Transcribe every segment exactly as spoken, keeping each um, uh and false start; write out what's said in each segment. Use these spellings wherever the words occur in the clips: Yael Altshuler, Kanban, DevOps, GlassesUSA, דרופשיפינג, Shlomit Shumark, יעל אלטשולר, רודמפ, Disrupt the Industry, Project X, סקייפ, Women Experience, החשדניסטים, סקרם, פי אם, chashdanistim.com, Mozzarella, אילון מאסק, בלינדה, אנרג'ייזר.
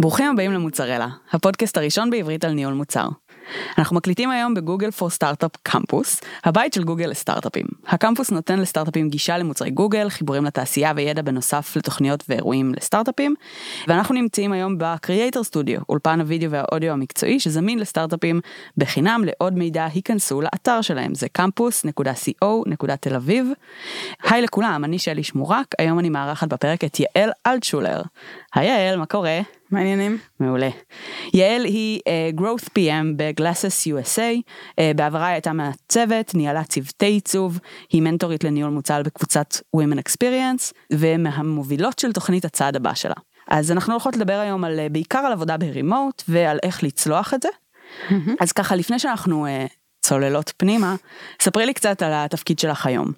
ברוכים הבאים למוצרלה, הפודקאסט הראשון בעברית על ניהול מוצר. אנחנו מקליטים היום בגוגל פור סטארט-אפ קמפוס, הבית של גוגל לסטארט-אפים. הקמפוס נותן לסטארט-אפים גישה למוצרי גוגל, חיבורים לתעשייה וידע בנוסף לתוכניות ואירועים לסטארט-אפים, ואנחנו נמצאים היום בקריאייטר סטודיו, אולפן הוידאו והאודיו המקצועי שזמין לסטארט-אפים בחינם. לעוד מידע היכנסו לאתר שלהם, זה campus dot co dot תל אביב. היי לכולם, אני שלי שמורק, היום אני מארחת בפרק את יעל אלטשולר. היי יעל, מה קורה? מעניינים. מעולה. יעל היא uh, growth פי אם ב-GlassesUSA, uh, בעברה הייתה מהצוות, ניהלה צוותי עיצוב, היא מנטורית לניהול מוצר בקבוצת Women Experience, ומהמובילות של תוכנית הצעד הבא שלה. אז אנחנו הולכות לדבר היום על, uh, בעיקר על עבודה ברימוט, ועל איך לצלוח את זה. Mm-hmm. אז ככה, לפני שאנחנו uh, צוללות פנימה, ספרי לי קצת על התפקיד שלך היום.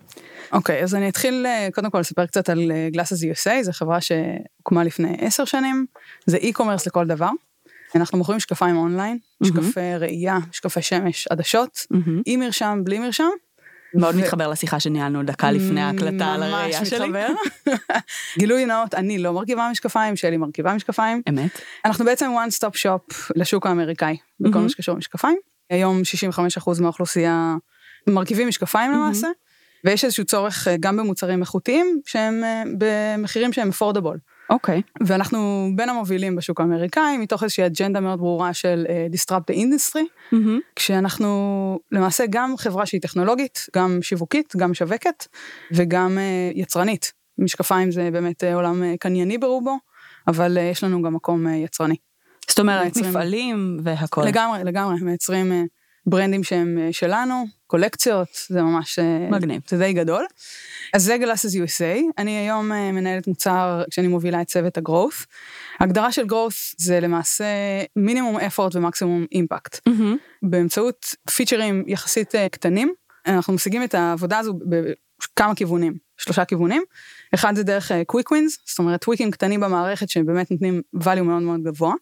אוקיי, okay, אז אני אתחיל קודם כל לספר קצת על GlassesUSA, זו חברה שהוקמה לפני עשר שנים, זה e-commerce לכל דבר, אנחנו מוכרים משקפיים אונליין, משקפי mm-hmm. ראייה, משקפי שמש, עדשות, mm-hmm. עם מרשם, בלי מרשם. מאוד ו... מתחבר לשיחה שניהלנו דקה לפני ההקלטה על הראייה שלי. ממש מתחבר. גילוי נאות, אני לא מרכיבה משקפיים, שלי מרכיבה משקפיים. אמת. אנחנו בעצם one stop shop לשוק האמריקאי, בכל מה mm-hmm. שקשור משקפיים. היום שישים וחמישה אחוז מהאוכלוסייה מרכיבים משקפיים למעשה, ויש איזשהו צורך גם במוצרים איכותיים, שהם במחירים שהם affordable. אוקיי. ואנחנו בין המובילים בשוק האמריקאי, מתוך איזושהי אג'נדה מאוד ברורה של Disrupt the Industry, כשאנחנו למעשה גם חברה שהיא טכנולוגית, גם שיווקית, גם שווקת, וגם יצרנית. משקפיים זה באמת עולם קנייני ברובו, אבל יש לנו גם מקום יצרני. זאת אומרת, מפעלים והכל. לגמרי, לגמרי, מייצרים ברנדים שהם שלנו, קולקציות, זה ממש... מגניב. זה די גדול. אז זה GlassesUSA, אני היום מנהלת מוצר כשאני מובילה את צוות הגרוס. ההגדרה של גרוס זה למעשה מינימום אפורט ומקסימום אימפקט. Mm-hmm. באמצעות פיצ'רים יחסית קטנים, אנחנו משיגים את העבודה הזו בכמה כיוונים, שלושה כיוונים. אחד זה דרך quick wins, זאת אומרת, טוויקינג קטנים במערכת שבאמת נותנים value מאוד מאוד גבוה.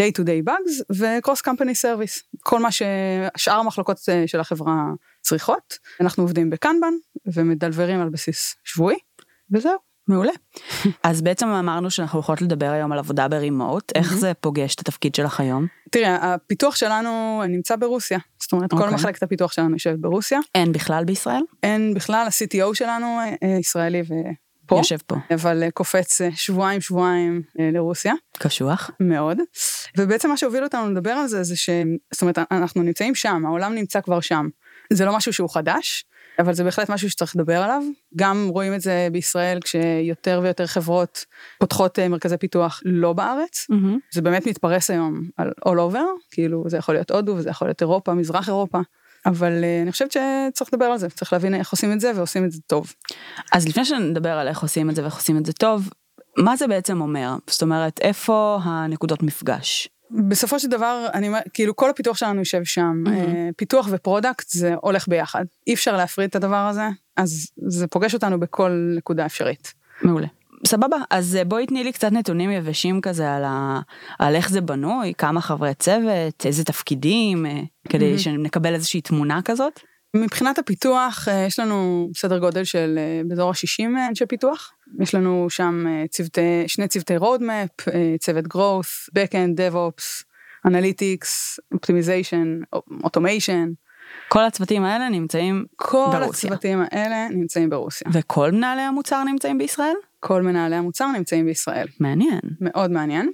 day-to-day bugs, ו-cross-company service. כל מה ששאר המחלקות של החברה צריכות. אנחנו עובדים בקנבן, ומדלברים על בסיס שבועי, וזהו, מעולה. אז בעצם אמרנו שאנחנו יכולות לדבר היום על עבודה ברימוט, איך זה פוגש את התפקיד שלך היום? תראי, הפיתוח שלנו נמצא ברוסיה, זאת אומרת, כל מחלקת הפיתוח שלנו יושבת ברוסיה. אין בכלל בישראל? אין בכלל, ה-סי טי או שלנו ישראלי ו... פה, יושב פה. אבל קופץ שבועיים שבועיים לרוסיה. קשוח. מאוד. ובעצם מה שהוביל אותנו לדבר על זה, זה ש... זאת אומרת, אנחנו נמצאים שם, העולם נמצא כבר שם. זה לא משהו שהוא חדש, אבל זה בהחלט משהו שצריך לדבר עליו. גם רואים את זה בישראל, כשיותר ויותר חברות פותחות מרכזי פיתוח לא בארץ. Mm-hmm. זה באמת מתפרס היום על all over, כאילו זה יכול להיות הודו, וזה יכול להיות אירופה, מזרח אירופה. אבל אני חושבת שצריך לדבר על זה, צריך להבין איך עושים את זה, ועושים את זה טוב. אז לפני שנדבר על איך עושים את זה, ואיך עושים את זה טוב, מה זה בעצם אומר? זאת אומרת, איפה הנקודות מפגש? בסופו של דבר, אני, כאילו כל הפיתוח שלנו יושב שם, פיתוח ופרודקט זה הולך ביחד, אי אפשר להפריד את הדבר הזה, אז זה פוגש אותנו בכל נקודה אפשרית. מעולה. סבבה, אז בואי תני לי קצת נתונים יבשים כזה על, ה... על איך זה בנוי, כמה חברי צוות, איזה תפקידים, כדי mm-hmm. שנקבל איזושהי תמונה כזאת. מבחינת הפיתוח, יש לנו סדר גודל של באזור ה-שישים אנשי פיתוח. יש לנו שם צוותי, שני צוותי roadmap, צוות growth, backend, DevOps, analytics, optimization, automation. כל הצוותים האלה נמצאים כל ברוסיה. כל הצוותים האלה נמצאים ברוסיה. וכל מנהלי המוצר נמצאים בישראל? כל מנהלי המוצר נמצאים בישראל. מעניין. מאוד מעניין.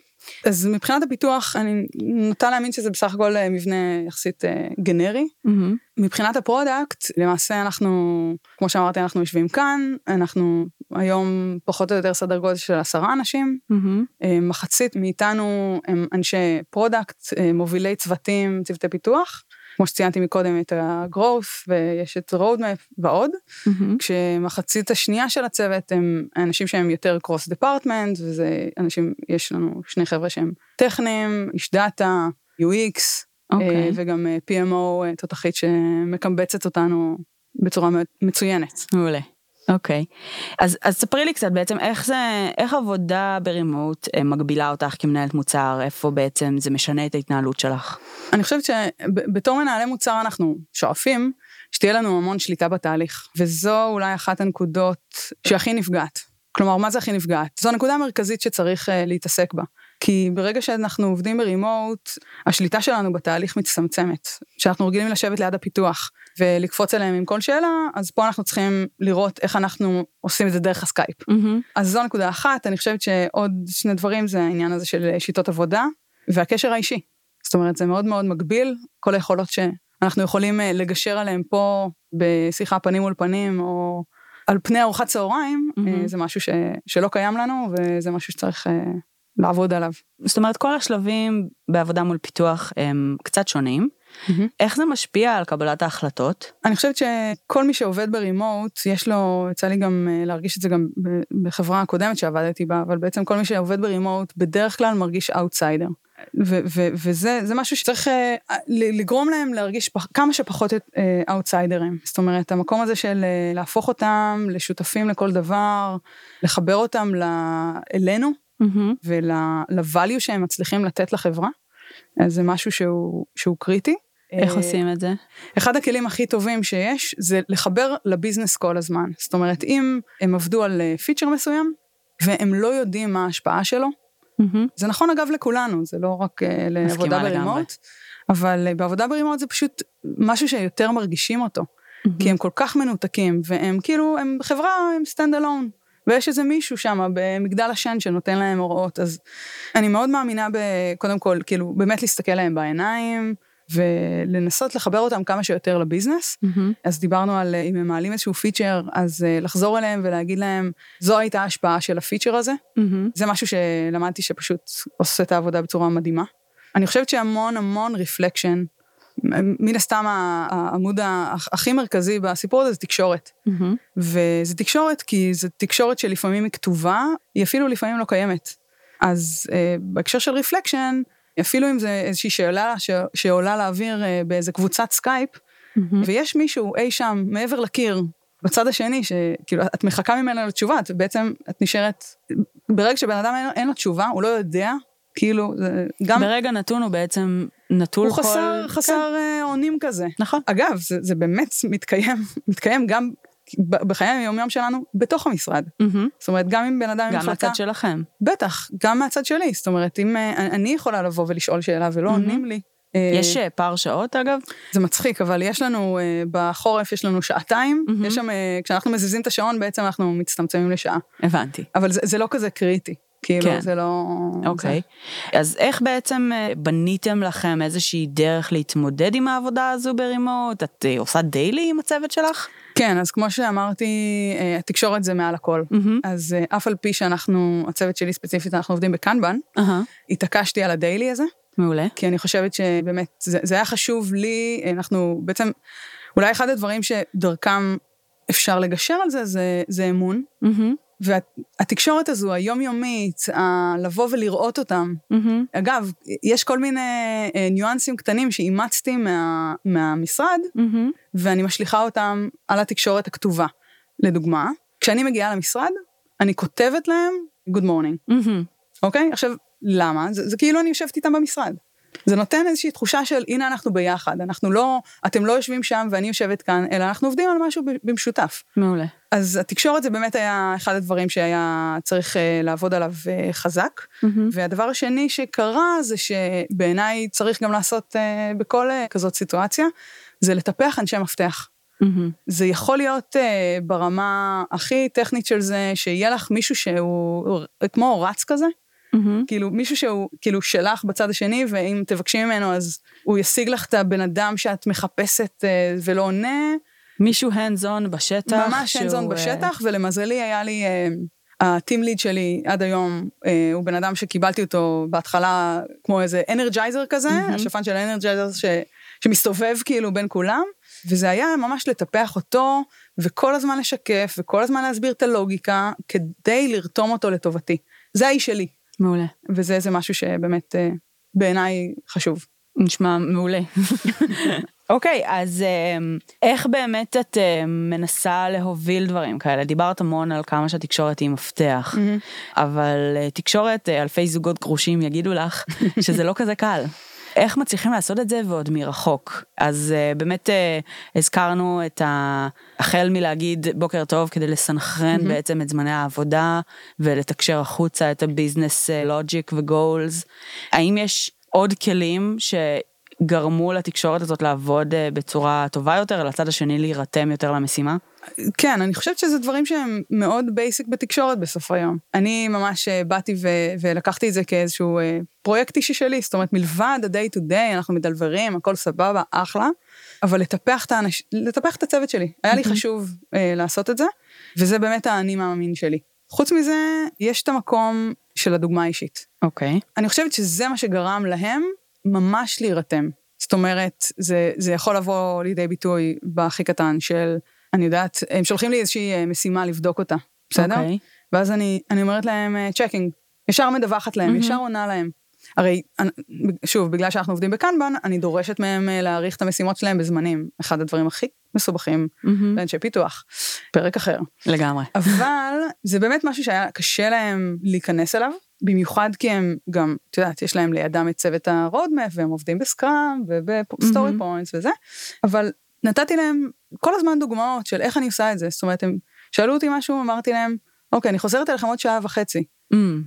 אז מבחינת הפיתוח, אני נוטה להאמין שזה בסך הכל מבנה יחסית גנרי. Mm-hmm. מבחינת הפרודקט, למעשה אנחנו, כמו שאמרתי, אנחנו יושבים כאן, אנחנו היום פחות או יותר סדר גודל של עשרה אנשים, mm-hmm. מחצית מאיתנו הם אנשי פרודקט, מובילי צוותים, צוותי פיתוח, כמו שציינתי מקודם את ה-growth, ויש את roadmap ועוד, mm-hmm. כשמחצית השנייה של הצוות, הם אנשים שהם יותר cross-department, וזה אנשים, יש לנו שני חבר'ה שהם טכנים, איש דאטה, יו אקס, okay. וגם פי אם או, תותחית שמקמבצת אותנו בצורה מצוינת. מעולה. אוקיי, okay. אז, אז ספרי לי קצת בעצם איך זה, איך עבודה ברימות מגבילה אותך כמנהלת מוצר, איפה בעצם זה משנה את ההתנהלות שלך? אני חושבת שבתור מנהלי מוצר אנחנו שואפים שתהיה לנו המון שליטה בתהליך, וזו אולי אחת הנקודות שהכי נפגעת. כלומר, מה זה הכי נפגעת? זו הנקודה המרכזית שצריך להתעסק בה. כי ברגע שאנחנו עובדים ברימוט, השליטה שלנו בתהליך מצטמצמת, שאנחנו רגילים לשבת ליד הפיתוח ולקפוץ אליהם עם כל שאלה, אז פה אנחנו צריכים לראות איך אנחנו עושים את זה דרך הסקייפ. אז זו נקודה אחת, אני חושבת שעוד שני דברים זה העניין הזה של שיטות עבודה, והקשר האישי. זאת אומרת, זה מאוד מאוד מגביל, כל היכולות שאנחנו יכולים לגשר עליהם פה, בשיחה פנים מול פנים, או על פני ארוחת צהריים, זה משהו שלא קיים לנו, וזה משהו שצריך לעבוד עליו. זאת אומרת, כל השלבים בעבודה מול פיתוח הם קצת שונים. איך זה משפיע על קבלת ההחלטות? אני חושבת שכל מי שעובד ברימוט, יש לו, יצא לי גם להרגיש את זה גם בחברה הקודמת שעבדתי בה, אבל בעצם כל מי שעובד ברימוט, בדרך כלל מרגיש אאוטסיידר. וזה משהו שצריך לגרום להם להרגיש כמה שפחות אאוטסיידרים. זאת אומרת, המקום הזה של להפוך אותם לשותפים לכל דבר, לחבר אותם אלינו, ולוואליו שהם מצליחים לתת לחברה, אז זה משהו שהוא, שהוא קריטי. איך עושים את זה? אחד הכלים הכי טובים שיש, זה לחבר לביזנס כל הזמן. זאת אומרת, אם הם עבדו על פיצ'ר מסוים, והם לא יודעים מה ההשפעה שלו, זה נכון אגב לכולנו, זה לא רק לעבודה ברימוט, אבל בעבודה ברימוט זה פשוט משהו שיותר מרגישים אותו, כי הם כל כך מנותקים, והם כאילו, הם חברה, הם stand alone. ויש איזה מישהו שם במגדל השן שנותן להם הוראות, אז אני מאוד מאמינה בקודם כל, כאילו, באמת להסתכל להם בעיניים, ולנסות לחבר אותם כמה שיותר לביזנס, אז דיברנו על, אם הם מעלים איזשהו פיצ'ר, אז לחזור אליהם ולהגיד להם, זו הייתה ההשפעה של הפיצ'ר הזה, זה משהו שלמדתי שפשוט עושה את העבודה בצורה מדהימה. אני חושבת שהמון המון רפלקשן, מן הסתם העמוד הכי מרכזי בסיפור הזה זה תקשורת, וזה תקשורת כי זה תקשורת שלפעמים היא כתובה, היא אפילו לפעמים לא קיימת, אז בהקשר של רפלקשן, אפילו אם זה איזושהי שאלה שעולה לאוויר באיזה קבוצת סקייפ, ויש מישהו אי שם מעבר לקיר, בצד השני, שכאילו את מחכה ממנה לתשובה, את בעצם את נשארת, ברגע שבן אדם אין לו תשובה, הוא לא יודע, כאילו, גם... ברגע נתון הוא בעצם... הוא חסר, חסר אונים כזה. נכון. אגב, זה, זה באמת מתקיים, מתקיים גם בחיי היום-יום שלנו, בתוך המשרד. זאת אומרת, גם אם בן אדם עם החלטה... גם מהצד שלכם. בטח, גם מהצד שלי. זאת אומרת, אם אני יכולה לבוא ולשאול שאלה ולא עונים לי... יש פער שעות, אגב? זה מצחיק, אבל יש לנו, בחורף יש לנו שעתיים, יש שם, כשאנחנו מזיזים את השעון, בעצם אנחנו מצטמצמים לשעה. הבנתי. אבל זה, זה לא כזה קריטי. כאילו, זה לא... אוקיי. אז איך בעצם בניתם לכם איזושהי דרך להתמודד עם העבודה הזו ברימוט? את עושה דיילי עם הצוות שלך? כן, אז כמו שאמרתי, התקשורת זה מעל הכל. אז אף על פי שאנחנו, הצוות שלי ספציפית, אנחנו עובדים בקנבן, התעקשתי על הדיילי הזה. מעולה. כי אני חושבת שבאמת, זה היה חשוב לי, אנחנו בעצם, אולי אחד הדברים שדרכם אפשר לגשר על זה, זה אמון. אהה. והתקשורת הזו, היומיומית, לבוא ולראות אותם, אגב, יש כל מיני ניואנסים קטנים שאימצתי מהמשרד, ואני משליחה אותם על התקשורת הכתובה. לדוגמה, כשאני מגיעה למשרד, אני כותבת להם, good morning. אוקיי? עכשיו, למה? זה כאילו אני יושבת איתם במשרד. זה נותן איזושהי תחושה של, הנה אנחנו ביחד, אנחנו לא, אתם לא יושבים שם ואני יושבת כאן, אלא אנחנו עובדים על משהו במשותף. מעולה. אז התקשורת זה באמת היה אחד הדברים שהיה צריך לעבוד עליו חזק, והדבר השני שקרה זה שבעיניי צריך גם לעשות בכל כזאת סיטואציה, זה לטפח אנשי מפתח. זה יכול להיות ברמה הכי טכנית של זה, שיהיה לך מישהו שהוא כמו רץ כזה, כאילו מישהו שהוא כאילו שלך בצד השני, ואם תבקשים ממנו אז הוא ישיג לך את הבן אדם שאת מחפשת ולא עונה. מישהו הנדזון בשטח. ממש הנדזון בשטח, ולמזלי היה לי, הטים ליד שלי עד היום, הוא בן אדם שקיבלתי אותו בהתחלה כמו איזה אנרג'ייזר כזה, השפן של אנרג'ייזר שמסתובב כאילו בין כולם, וזה היה ממש לטפח אותו, וכל הזמן לשקף, וכל הזמן להסביר את הלוגיקה, כדי לרתום אותו לטובתי. זה האיש שלי. מעולה. וזה איזה משהו שבאמת בעיניי חשוב. נשמע מעולה. אוקיי, אז איך באמת את מנסה להוביל דברים כאלה? דיברת המון על כמה שהתקשורת היא מפתח, אבל תקשורת, אלפי זוגות גרושים יגידו לך שזה לא כזה קל. איך מצליחים לעשות את זה ועוד מרחוק? אז uh, באמת uh, הזכרנו את ה... החל מלהגיד בוקר טוב כדי לסנחרן mm-hmm. בעצם את זמני העבודה ולתקשר החוצה את הביזנס לוג'יק וגולס. האם יש עוד כלים ש... גרמו לתקשורת הזאת לעבוד בצורה טובה יותר, לצד השני להירתם יותר למשימה? כן, אני חושבת שזה דברים שהם מאוד בייסיק בתקשורת בסוף היום. אני ממש באתי ו- ולקחתי את זה כאיזשהו פרויקט אישי שלי, זאת אומרת, מלבד ה-day to day, אנחנו מדלברים, הכל סבבה, אחלה, אבל לטפח את, האנש... לטפח את הצוות שלי. היה לי חשוב uh, לעשות את זה, וזה באמת האני מאמין שלי. חוץ מזה, יש את המקום של הדוגמה האישית. אוקיי. Okay. אני חושבת שזה מה שגרם להם, ממש להירתם. זאת אומרת, זה, זה יכול לבוא לידי ביטוי בהכי קטן של, אני יודעת, הם שולחים לי איזושהי משימה לבדוק אותה, בסדר? Okay. ואז אני, אני אומרת להם, צ'קינג, ישר מדווחת להם, mm-hmm. ישר עונה להם. הרי, שוב, בגלל שאנחנו עובדים בקנבן, אני דורשת מהם להעריך את המשימות שלהם בזמנים. אחד הדברים הכי מסובכים, mm-hmm. לאנשי פיתוח. פרק אחר. לגמרי. אבל זה באמת משהו שהיה קשה להם להיכנס אליו, במיוחד כי הם גם, את יודעת, יש להם לידם את צוות הרודמפ, והם עובדים בסקראם, ובסטורי פוינטס וזה, אבל נתתי להם כל הזמן דוגמאות של איך אני עושה את זה, זאת אומרת, הם שאלו אותי משהו, אמרתי להם, אוקיי, אני חוזרת אליכם עוד שעה וחצי,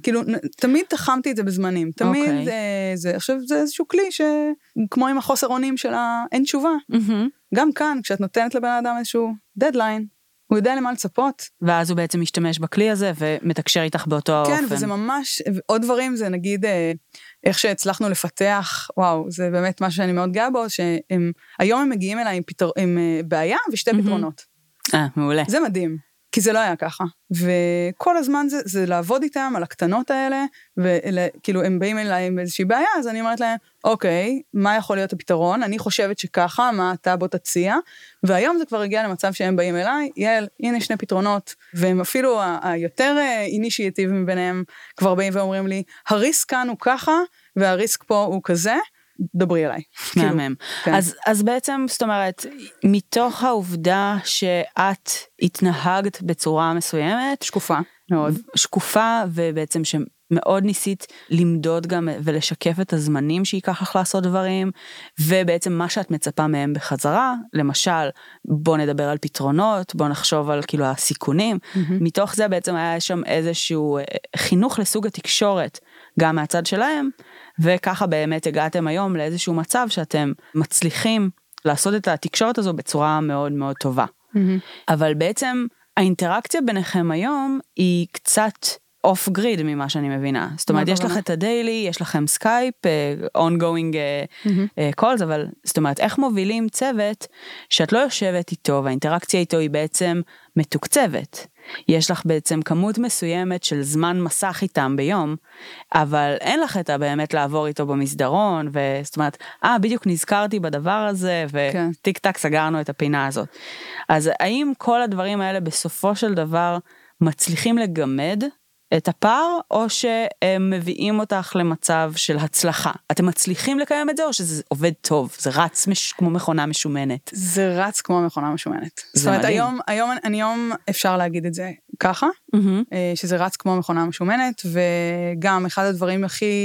כאילו, תמיד תחמתי את זה בזמנים, תמיד זה, עכשיו זה איזשהו כלי, שכמו עם החוסר אונים של האין תשובה, גם כאן, כשאת נותנת לבן אדם איזשהו דדליין, הוא יודע למה לצפות. ואז הוא בעצם משתמש בכלי הזה, ומתקשר איתך באותו כן, אופן. כן, וזה ממש, עוד דברים זה נגיד, איך שהצלחנו לפתח, וואו, זה באמת משהו שאני מאוד גאה בו, שהיום הם מגיעים אליי עם, פתר, עם בעיה, ושתי mm-hmm. פתרונות. אה, מעולה. זה מדהים, כי זה לא היה ככה. וכל הזמן זה, זה לעבוד איתם, על הקטנות האלה, וכאילו הם באים אליי עם איזושהי בעיה, אז אני אומרת להם, אוקיי, מה יכול להיות הפתרון? אני חושבת שככה, מה אתה בוא תציע? והיום זה כבר הגיע למצב שהם באים אליי, יאל, הנה שני פתרונות, והם אפילו היותר אינישייטיב מביניהם, כבר באים ואומרים לי, הריסק כאן הוא ככה, והריסק פה הוא כזה, דברי אליי. מהמם. אז, אז בעצם, זאת אומרת, מתוך העובדה שאת התנהגת בצורה מסוימת, שקופה, מאוד. שקופה, ובעצם שמאוד ניסית למדוד גם ולשקף את הזמנים שייקח לך לעשות דברים, ובעצם מה שאת מצפה מהם בחזרה, למשל, בוא נדבר על פתרונות, בוא נחשוב על כאילו הסיכונים, מתוך זה בעצם היה שם איזשהו חינוך לסוג התקשורת, גם מהצד שלהם, וככה באמת הגעתם היום לאיזשהו מצב שאתם מצליחים לעשות את התקשורת הזו בצורה מאוד מאוד טובה. Mm-hmm. אבל בעצם האינטראקציה ביניכם היום היא קצת אוף גריד ממה שאני מבינה. זאת אומרת, יש לך את הדיילי, יש לכם סקייפ, ongoing uh, uh, calls, אבל זאת אומרת, איך מובילים צוות שאת לא יושבת איתו, והאינטראקציה איתו היא בעצם מתוקצבת. יש לך בעצם כמות מסוימת של זמן מסך איתם ביום, אבל אין לך את באמת לעבור איתו במסדרון, וזאת אומרת, אה, בדיוק נזכרתי בדבר הזה, וטיק טק סגרנו את הפינה הזאת. אז האם כל הדברים האלה בסופו של דבר מצליחים לגמד את הפער, או שהם מביאים אותך למצב של הצלחה? אתם מצליחים לקיים את זה, או שזה עובד טוב? זה רץ מש... כמו מכונה משומנת. זה רץ כמו מכונה משומנת. זאת אומרת, היום, היום, היום אפשר להגיד את זה ככה, mm-hmm. שזה רץ כמו מכונה משומנת, וגם אחד הדברים הכי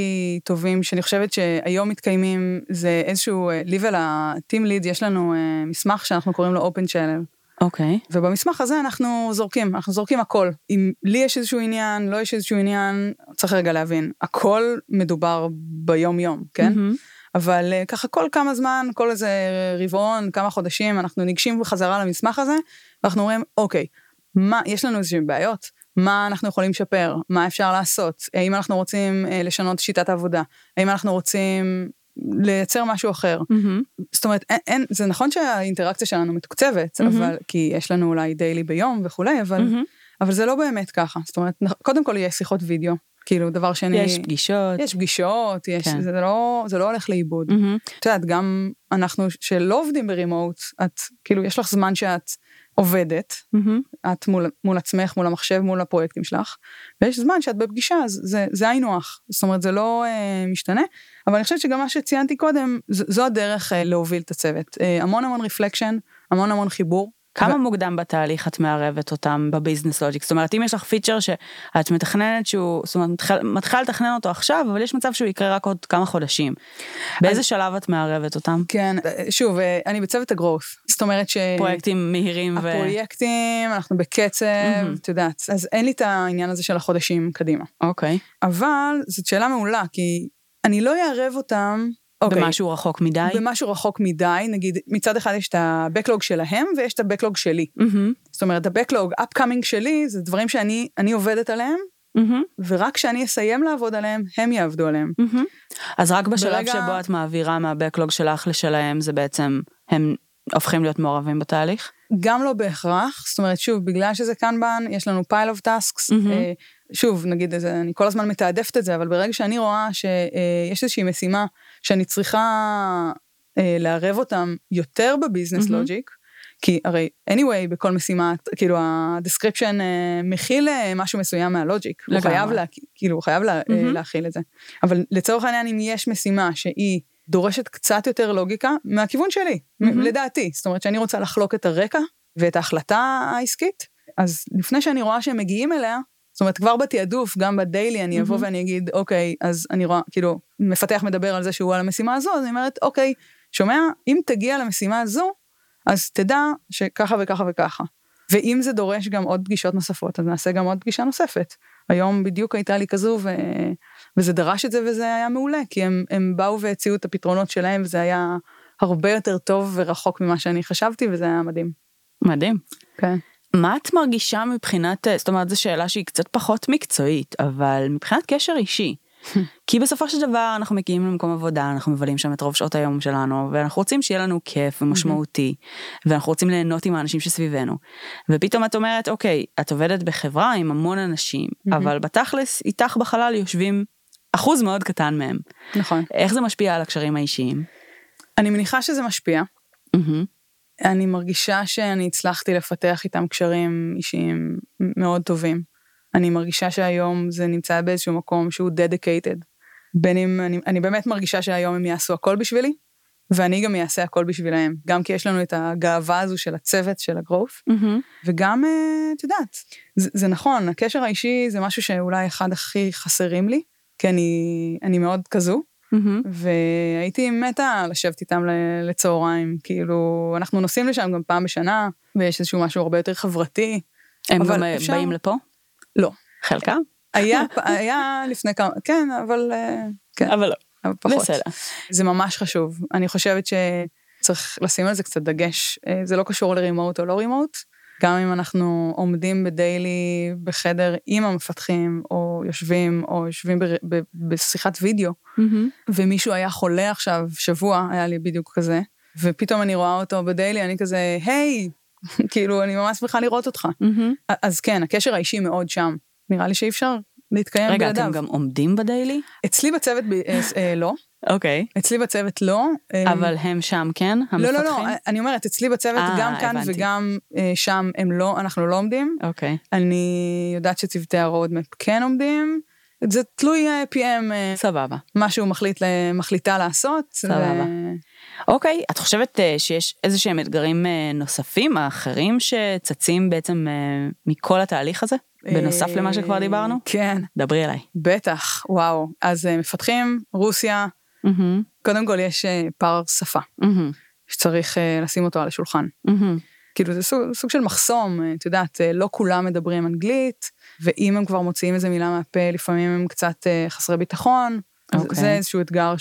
טובים, שאני חושבת שהיום מתקיימים, זה איזשהו, לי ולטים ליד, יש לנו מסמך שאנחנו קוראים לו Open Channel. אוקיי. ובמסמך הזה אנחנו זורקים, אנחנו זורקים הכל. אם לי יש איזשהו עניין, לא יש איזשהו עניין, צריך רגע להבין, הכל מדובר ביום-יום, כן? אבל ככה כל כמה זמן, כל איזה רבעון, כמה חודשים, אנחנו ניגשים בחזרה למסמך הזה, ואנחנו אומרים, אוקיי, מה, יש לנו איזשהם בעיות? מה אנחנו יכולים לשפר? מה אפשר לעשות? האם אנחנו רוצים לשנות שיטת העבודה? האם אנחנו רוצים לייצר משהו אחר. Mm-hmm. זאת אומרת, אין, אין, זה נכון שהאינטראקציה שלנו מתוקצבת, mm-hmm. אבל, כי יש לנו אולי דיילי ביום וכולי, אבל, mm-hmm. אבל זה לא באמת ככה. זאת אומרת, קודם כל יש שיחות וידאו, כאילו דבר שני... יש פגישות. יש פגישות, יש, כן. זה, לא, זה לא הולך לאיבוד. Mm-hmm. את יודעת, גם אנחנו שלא עובדים ברימוט, את, כאילו, יש לך זמן שאת עובדת, mm-hmm. את מול, מול עצמך, מול המחשב, מול הפרויקטים שלך, ויש זמן שאת בפגישה, אז זה, זה אינוח. זאת אומרת, זה לא אה, משתנה, אבל אני חושבת שגם מה שציינתי קודם, ז, זו הדרך אה, להוביל את הצוות. אה, המון המון רפלקשן, המון המון חיבור, כמה מוקדם בתהליך את מערבת אותם בביזנס לוג'יק? זאת אומרת, אם יש לך פיצ'ר שאת מתכננת שהוא, זאת אומרת, מתחיל לתכנן אותו עכשיו, אבל יש מצב שהוא יקרה רק עוד כמה חודשים. באיזה שלב את מערבת אותם? כן, שוב, אני בצוות הגרוס. זאת אומרת ש... פרויקטים מהירים ו... הפרויקטים, אנחנו בקצב, את יודעת. אז אין לי את העניין הזה של החודשים קדימה. אוקיי. אבל זאת שאלה מעולה, כי אני לא אערב אותם... במשהו רחוק מדי. במשהו רחוק מדי, נגיד, מצד אחד יש את הבקלוג שלהם, ויש את הבקלוג שלי. זאת אומרת, הבקלוג, upcoming שלי, זה דברים שאני, אני עובדת עליהם, ורק כשאני אסיים לעבוד עליהם, הם יעבדו עליהם. אז רק בשלב שבו את מעבירה מהבקלוג שלך לשלהם, זה בעצם, הם הופכים להיות מעורבים בתהליך? גם לא בהכרח, זאת אומרת, שוב, בגלל שזה קנבן, יש לנו pile of tasks, שוב, נגיד, אני כל הזמן מתעדפת את זה, אבל ברגע שאני רואה שיש איזושהי משימה שאני צריכה לערב אותם יותר בביזנס לוג'יק, כי הרי, anyway, בכל משימה, כאילו, הדסקריפשן מכיל משהו מסוים מהלוג'יק, הוא חייב לה, כאילו, הוא חייב להכיל את זה. אבל לצורך העניין, אם יש משימה שהיא דורשת קצת יותר לוגיקה, מהכיוון שלי, לדעתי, זאת אומרת שאני רוצה לחלוק את הרקע ואת ההחלטה העסקית, אז לפני שאני רואה שהם מגיעים אליה, זאת אומרת, כבר בתיעדוף, גם בדיילי, אני אבוא ואני אגיד, אוקיי, אז אני רואה, כאילו, מפתח מדבר על זה שהוא על המשימה הזו, אז אני אומרת, אוקיי, שומע, אם תגיע למשימה הזו, אז תדע שככה וככה וככה. ואם זה דורש גם עוד פגישות נוספות, אז נעשה גם עוד פגישה נוספת. היום בדיוק הייתה לי כזו, ו... וזה דרש את זה, וזה היה מעולה, כי הם, הם באו והציעו את הפתרונות שלהם, וזה היה הרבה יותר טוב ורחוק ממה שאני חשבתי, וזה היה מדהים. מדהים. כן. מה את מרגישה מבחינת, זאת אומרת, זו שאלה שהיא קצת פחות מקצועית, אבל מבחינת קשר אישי, כי בסופו של דבר אנחנו מגיעים למקום עבודה, אנחנו מבלים שם את רוב שעות היום שלנו, ואנחנו רוצים שיהיה לנו כיף ומשמעותי, ואנחנו רוצים ליהנות עם האנשים שסביבנו. ופתאום את אומרת, אוקיי, את עובדת בחברה עם המון אנשים, אבל בתכלס איתך בחלל יושבים אחוז מאוד קטן מהם. נכון. איך זה משפיע על הקשרים האישיים? אני מניחה שזה משפיע. אהה. אני מרגישה שאני הצלחתי לפתח איתם קשרים אישיים מאוד טובים. אני מרגישה שהיום זה נמצא באיזשהו מקום שהוא dedicated. בין אם, אני, אני באמת מרגישה שהיום הם יעשו הכל בשבילי, ואני גם יעשה הכל בשבילהם. גם כי יש לנו את הגאווה הזו של הצוות, של הגרוף, וגם, את יודעת, זה, זה נכון, הקשר האישי זה משהו שאולי אחד הכי חסרים לי, כי אני, אני מאוד כזו, והייתי מתה לשבת איתם לצהריים, כאילו, אנחנו נוסעים לשם גם פעם בשנה, ויש איזשהו משהו הרבה יותר חברתי. הם גם באים לפה? לא. חלקם? היה לפני כמה, כן, אבל... אבל לא. פחות. זה ממש חשוב. אני חושבת שצריך לשים על זה קצת דגש. זה לא קשור לרימוט או לא רימוט, גם אם אנחנו עומדים בדיילי בחדר עם המפתחים, או יושבים, או יושבים ב, ב, בשיחת וידאו, mm-hmm. ומישהו היה חולה עכשיו, שבוע היה לי בדיוק כזה, ופתאום אני רואה אותו בדיילי, אני כזה, היי, hey! כאילו, אני ממש שמחה לראות אותך. Mm-hmm. אז כן, הקשר האישי מאוד שם. נראה לי שאי אפשר להתקיים בלעדיו. רגע, אתם גם עומדים בדיילי? אצלי בצוות ב, לא. אוקיי. אצלי בצוות לא. אבל הם שם כן? לא, לא, לא. אני אומרת, אצלי בצוות גם כאן וגם שם הם לא, אנחנו לא עומדים. אוקיי. אני יודעת שצוותי הרודמפ כן עומדים. זה תלוי פי אם. סבבה. מה שהוא מחליטה לעשות. סבבה. אוקיי, את חושבת שיש איזשהם אתגרים נוספים, האחרים שצצים בעצם מכל התהליך הזה? בנוסף למה שכבר דיברנו? כן. דברי אליי. בטח, וואו. אז מפתחים, רוסיה, קודם כל יש פער שפה, שצריך לשים אותו על השולחן. כאילו זה סוג של מחסום, את יודעת, לא כולם מדברים אנגלית, ואם הם כבר מוציאים איזה מילה מהפה, לפעמים הם קצת חסרי ביטחון, זה איזשהו אתגר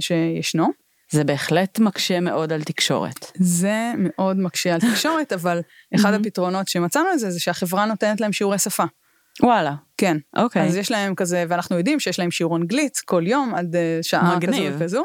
שישנו. זה בהחלט מקשה מאוד על תקשורת. זה מאוד מקשה על תקשורת, אבל אחד הפתרונות שמצאנו לזה, זה שהחברה נותנת להם שיעורי שפה. וואלה. כן. אוקיי. אז יש להם כזה, ואנחנו יודעים שיש להם שיעור אנגלית כל יום, עד שעה כזו וכזו.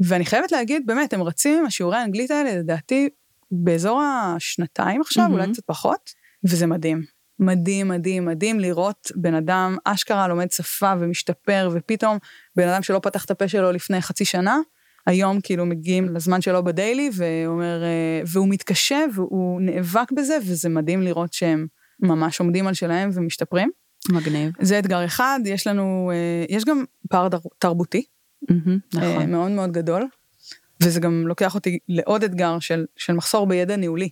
ואני חייבת להגיד, באמת, הם רצים, השיעורי האנגלית האלה, לדעתי, באזור השנתיים עכשיו, אולי קצת פחות, וזה מדהים. מדהים, מדהים, מדהים לראות בן אדם, אשכרה לומד שפה ומשתפר, ופתאום בן אדם שלא פתח את הפה שלו לפני חצי שנה, היום כאילו מגיעים לזמן שלו בדיילי, ואומר, והוא מתקשה, והוא נאבק בזה, וזה מדהים לראות שהם ממש עומדים על שלהם ומשתפרים. מגניב. זה אתגר אחד, יש לנו, יש גם פער תרבותי, נכון. מאוד מאוד גדול, וזה גם לוקח אותי לעוד אתגר של, של מחסור בידע ניהולי.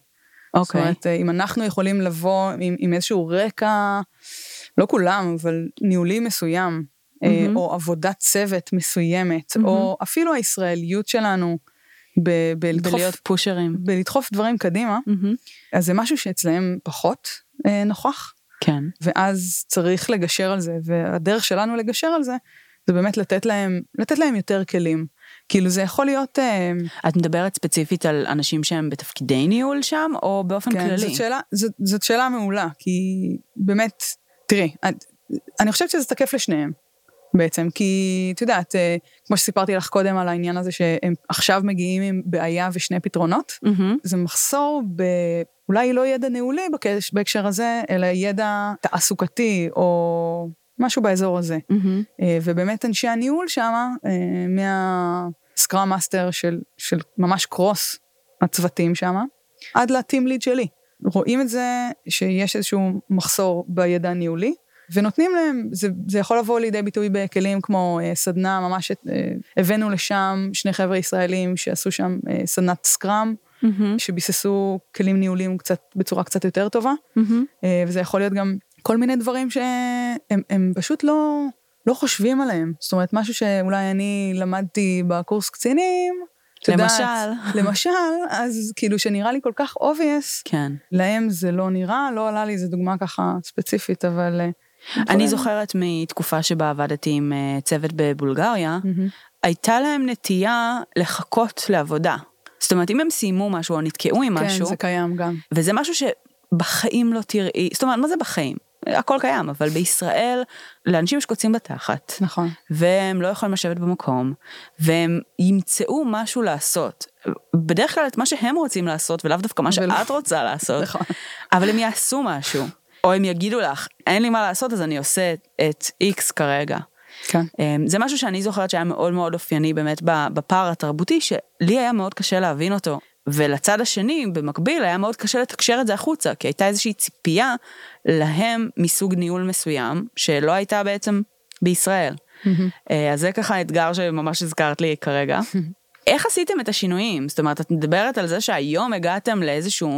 זאת אומרת, אם אנחנו יכולים לבוא עם איזשהו רקע, לא כולם, אבל ניהולי מסוים, או עבודת צוות מסוימת, או אפילו הישראליות שלנו, בלהיות פושרים. בלדחוף דברים קדימה, אז זה משהו שאצלהם פחות נוכח. כן. ואז צריך לגשר על זה, והדרך שלנו לגשר על זה, זה באמת לתת להם, לתת להם יותר כלים. כאילו זה יכול להיות... את מדברת ספציפית על אנשים שהם בתפקידי ניהול שם, או באופן כן, כללי? זאת שאלה, זאת, זאת שאלה מעולה, כי באמת, תראי, אני חושבת שזה תקף לשניהם, בעצם, כי, את יודעת, כמו שסיפרתי לך קודם על העניין הזה, שהם עכשיו מגיעים עם בעיה ושני פתרונות, mm-hmm. זה מחסור ב... אולי לא ידע ניהולי בקש, בהקשר הזה, אלא ידע תעסוקתי, או... משהו באזור הזה. Mm-hmm. ובאמת אנשי הניהול שם, מהסקרם מאסטר של, של ממש קרוס הצוותים שם, עד לטים ליד שלי. רואים את זה שיש איזשהו מחסור בידע ניהולי, ונותנים להם, זה, זה יכול לבוא לידי ביטוי בכלים כמו סדנה, ממש הבאנו לשם שני חבר'ה ישראלים שעשו שם סדנת סקרם, mm-hmm. שביססו כלים ניהולים קצת, בצורה קצת יותר טובה, mm-hmm. וזה יכול להיות גם כל מיני דברים שהם הם פשוט לא, לא חושבים עליהם. זאת אומרת, משהו שאולי אני למדתי בקורס קצינים, למשל. יודעת, למשל, אז כאילו שנראה לי כל כך obvious, כן. להם זה לא נראה, לא עלה לי, זו דוגמה ככה ספציפית, אבל... אני זוכרת מתקופה שבה עבדתי עם צוות בבולגריה, הייתה להם נטייה לחכות לעבודה. זאת אומרת, אם הם סיימו משהו או נתקעו עם משהו... כן, זה קיים גם. וזה משהו שבחיים לא תראי... זאת אומרת, מה זה בחיים? הכל קיים, אבל בישראל, לאנשים שקוצים בתחת, נכון. והם לא יכולים לשבת במקום, והם ימצאו משהו לעשות, בדרך כלל את מה שהם רוצים לעשות, ולאו דווקא מה שאת רוצה לעשות, נכון. אבל הם יעשו משהו, או הם יגידו לך, אין לי מה לעשות, אז אני עושה את X כרגע. כן. זה משהו שאני זוכרת שהיה מאוד מאוד אופייני, באמת בפער התרבותי, שלי היה מאוד קשה להבין אותו, ולצד השני, במקביל, היה מאוד קשה לתקשר את זה החוצה, כי הייתה איזושהי ציפייה להם מסוג ניהול מסוים, שלא הייתה בעצם בישראל. Mm-hmm. אז זה ככה האתגר שממש הזכרת לי כרגע. Mm-hmm. איך עשיתם את השינויים? זאת אומרת, את מדברת על זה שהיום הגעתם לאיזשהו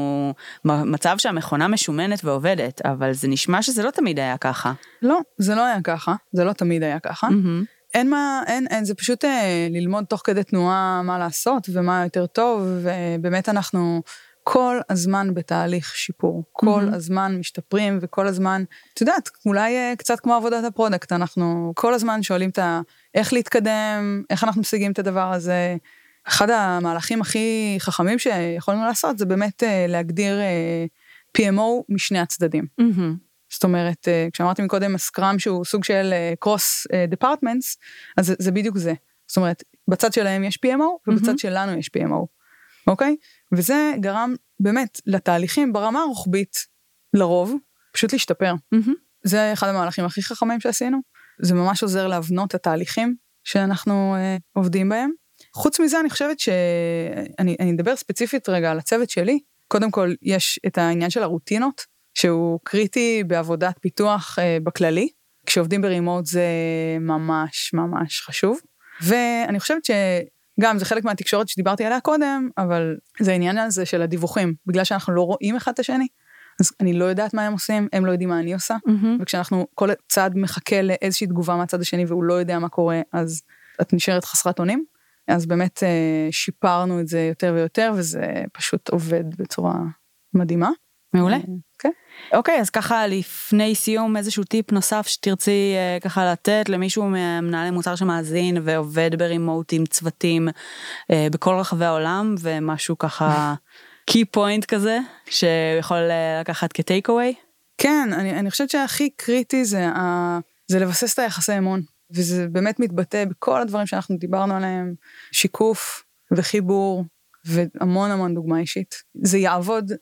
מצב שהמכונה משומנת ועובדת, אבל זה נשמע שזה לא תמיד היה ככה. לא, זה לא היה ככה, זה לא תמיד היה ככה. Mm-hmm. אין מה, אין, אין, זה פשוט אה, ללמוד תוך כדי תנועה מה לעשות ומה יותר טוב, ובאמת אנחנו כל הזמן בתהליך שיפור, כל mm-hmm. הזמן משתפרים וכל הזמן, את יודעת, אולי אה, קצת כמו עבודת הפרודקט, אנחנו כל הזמן שואלים את ה, איך להתקדם, איך אנחנו משיגים את הדבר הזה, אחד המהלכים הכי חכמים שיכולנו לעשות, זה באמת אה, להגדיר אה, פי אם או משני הצדדים. Mm-hmm. זאת אומרת, כשאמרתי מקודם, הסקרם שהוא סוג של קרוס דפרטמנטס, אז זה, זה בדיוק זה. זאת אומרת, בצד שלהם יש פי אם או, ובצד mm-hmm. שלנו יש פי אם או. אוקיי? וזה גרם באמת לתהליכים ברמה הרוחבית, לרוב, פשוט להשתפר. Mm-hmm. זה אחד המהלכים הכי חכמים שעשינו. זה ממש עוזר להבנות את התהליכים שאנחנו אה, עובדים בהם. חוץ מזה, אני חושבת שאני אני אדבר ספציפית רגע על הצוות שלי. קודם כל, יש את העניין של הרוטינות, שהוא קריטי בעבודת פיתוח בכללי, כשעובדים ברימוט זה ממש ממש חשוב, ואני חושבת שגם זה חלק מהתקשורת שדיברתי עליה קודם, אבל זה העניין הזה של הדיווחים, בגלל שאנחנו לא רואים אחד את השני, אז אני לא יודעת מה הם עושים, הם לא יודעים מה אני עושה, mm-hmm. וכשאנחנו כל צד מחכה לאיזושהי תגובה מהצד השני, והוא לא יודע מה קורה, אז את נשארת חסרת אונים, אז באמת שיפרנו את זה יותר ויותר, וזה פשוט עובד בצורה מדהימה. מעולה. אוקיי, אז ככה לפני סיום איזשהו טיפ נוסף שתרצי ככה לתת למישהו מנהלי מוצר שמאזין ועובד ברימוט עם צוותים בכל רחבי העולם, ומשהו ככה קי פוינט כזה שיכול לקחת כטייק אווי? כן, אני חושבת שהכי קריטי זה לבסס את היחסי אמון, וזה באמת מתבטא בכל הדברים שאנחנו דיברנו עליהם, שיקוף וחיבור והמון המון דוגמה אישית. זה יעבוד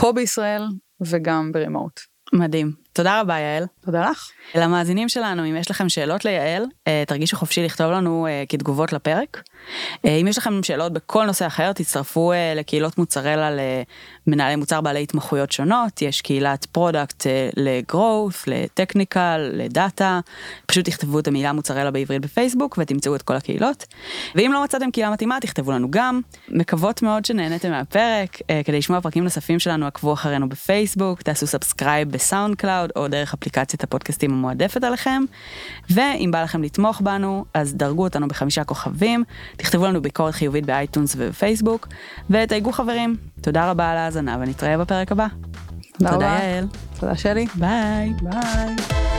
פה בישראל וגם ברימוט. מדהים. תודה רבה יעל. תודה לך. למאזינים שלנו, אם יש לכם שאלות ליעל, תרגישו חופשי לכתוב לנו כתגובות לפרק. אם יש לכם שאלות בכל נושא אחר, תצטרפו לקהילות מוצרלה למנהלי מוצר בעלי התמחויות שונות, יש קהילת פרודקט לגרוות, לטכניקל, לדאטה, פשוט תכתבו את המילה מוצרלה בעברית בפייסבוק ותמצאו את כל הקהילות. ואם לא מצאתם קהילה מתאימה, תכתבו לנו גם. מקוות מאוד שנהנתם מהפרק, כדי לשמוע פרקים נוספים שלנו עקבו אחרינו בפייסבוק, תעשו סאבסקרייב בסאונד קלאוד או דרך אפליקציית הפודקאסטים המועדפת עליכם. ואם בא לכם לתמוך בנו, אז דרגו אותנו בחמישה כוכבים, תכתבו לנו ביקורת חיובית באייטונס ובפייסבוק, ותייגו חברים. תודה רבה על ההאזנה, ונתראה בפרק הבא. תודה יעל. תודה שלי. ביי. ביי.